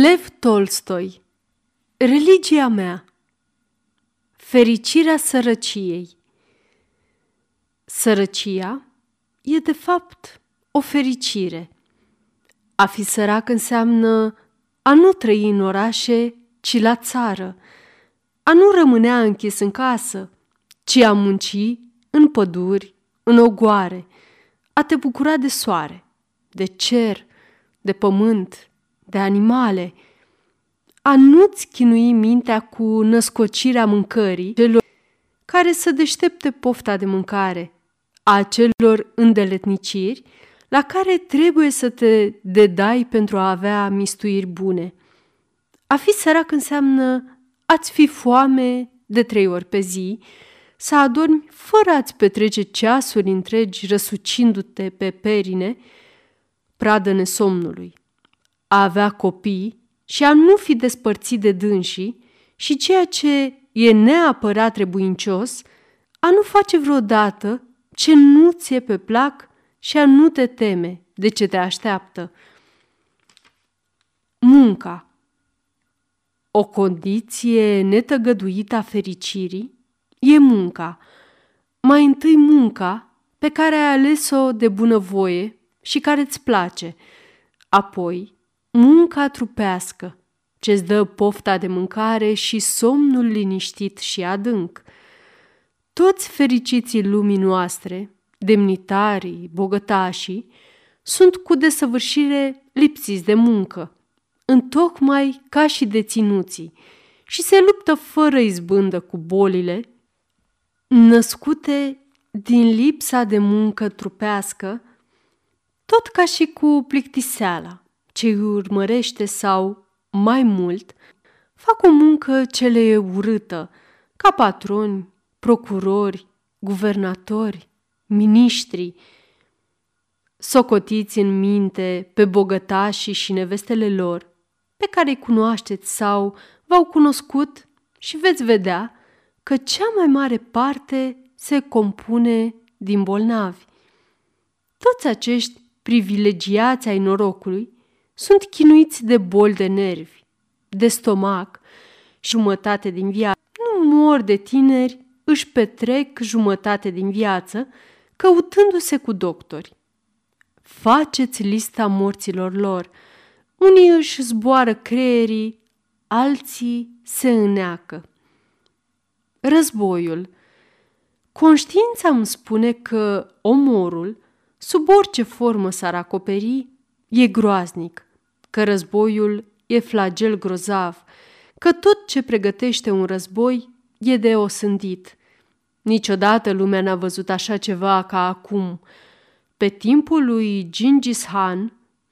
Lev Tolstoi, religia mea. Fericirea sărăciei. Sărăcia e de fapt o fericire. A fi sărac înseamnă a nu trăi în orașe, ci la țară, a nu rămânea închis în casă, ci a munci în păduri, în ogoare, a te bucura de soare, de cer, de pământ, de animale, a nu-ți chinui mintea cu născocirea mâncării, celor care să deștepte pofta de mâncare, a acelor îndeletniciri la care trebuie să te dedai pentru a avea mistuiri bune. A fi sărac înseamnă a-ți fi foame de 3 ori pe zi, să adormi fără a-ți petrece ceasuri întregi răsucindu-te pe perine, pradă nesomnului, a avea copii și a nu fi despărțit de dânsii și, ceea ce e neapărat trebuincios, a nu face vreodată ce nu ți-e pe plac și a nu te teme de ce te așteaptă. Munca, o condiție netăgăduită a fericirii, e munca. Mai întâi munca pe care ai ales-o de bunăvoie și care îți place, apoi munca trupească, ce-ți dă pofta de mâncare și somnul liniștit și adânc. Toți fericiții lumii noastre, demnitarii, bogătașii, sunt cu desăvârșire lipsiți de muncă, întocmai ca și deținuții, și se luptă fără izbândă cu bolile născute din lipsa de muncă trupească, tot ca și cu plictiseala ce îi urmărește sau, mai mult, fac o muncă ce le e urâtă, ca patroni, procurori, guvernatori, miniștri. Socotiți în minte pe bogătașii și nevestele lor, pe care îi cunoașteți sau v-au cunoscut, și veți vedea că cea mai mare parte se compune din bolnavi. Toți acești privilegiați ai norocului sunt chinuiți de boli de nervi, de stomac și jumătate din viață. Nu mor de tineri, își petrec jumătate din viață căutându-se cu doctori. Faceți lista morților lor. Unii își zboară creierii, alții se îneacă. Războiul. Conștiința îmi spune că omorul, sub orice formă s-ar acoperi, e groaznic, că războiul e flagel grozav, că tot ce pregătește un război e de osândit. Niciodată lumea n-a văzut așa ceva ca acum. Pe timpul lui Genghis Khan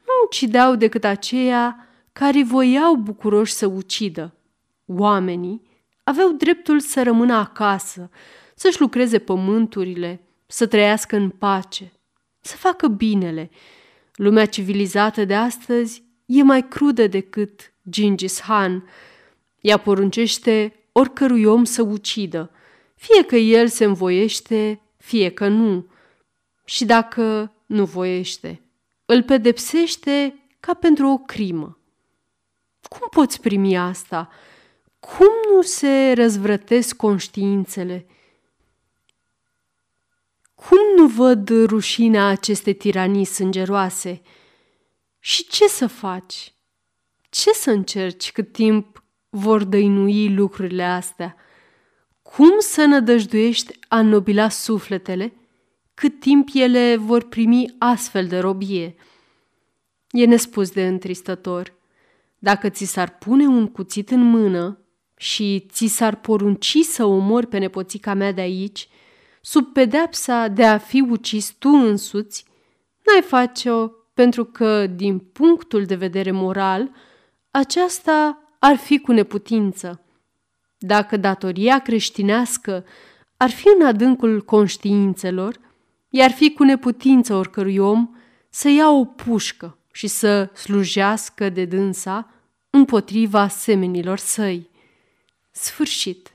nu ucideau decât aceia care voiau bucuroși să ucidă. Oamenii aveau dreptul să rămână acasă, să-și lucreze pământurile, să trăiască în pace, să facă binele. Lumea civilizată de astăzi e mai crudă decât Genghis Khan. Ea poruncește oricărui om să ucidă, fie că el se învoiește, fie că nu. Și dacă nu voiește, îl pedepsește ca pentru o crimă. Cum poți primi asta? Cum nu se răzvrătesc conștiințele? Cum nu văd rușinea acestei tiranii sângeroase? Și ce să faci? Ce să încerci cât timp vor dăinui lucrurile astea? Cum să nădăjduiești a nobila sufletele cât timp ele vor primi astfel de robie? E nespus de întristător. Dacă ți s-ar pune un cuțit în mână și ți s-ar porunci să omori pe nepoțica mea de aici, sub pedeapsa de a fi ucis tu însuți, n-ai face-o, pentru că, din punctul de vedere moral, aceasta ar fi cu neputință. Dacă datoria creștinească ar fi în adâncul conștiințelor, i-ar fi cu neputință oricărui om să ia o pușcă și să slujească de dânsa împotriva semenilor săi. Sfârșit.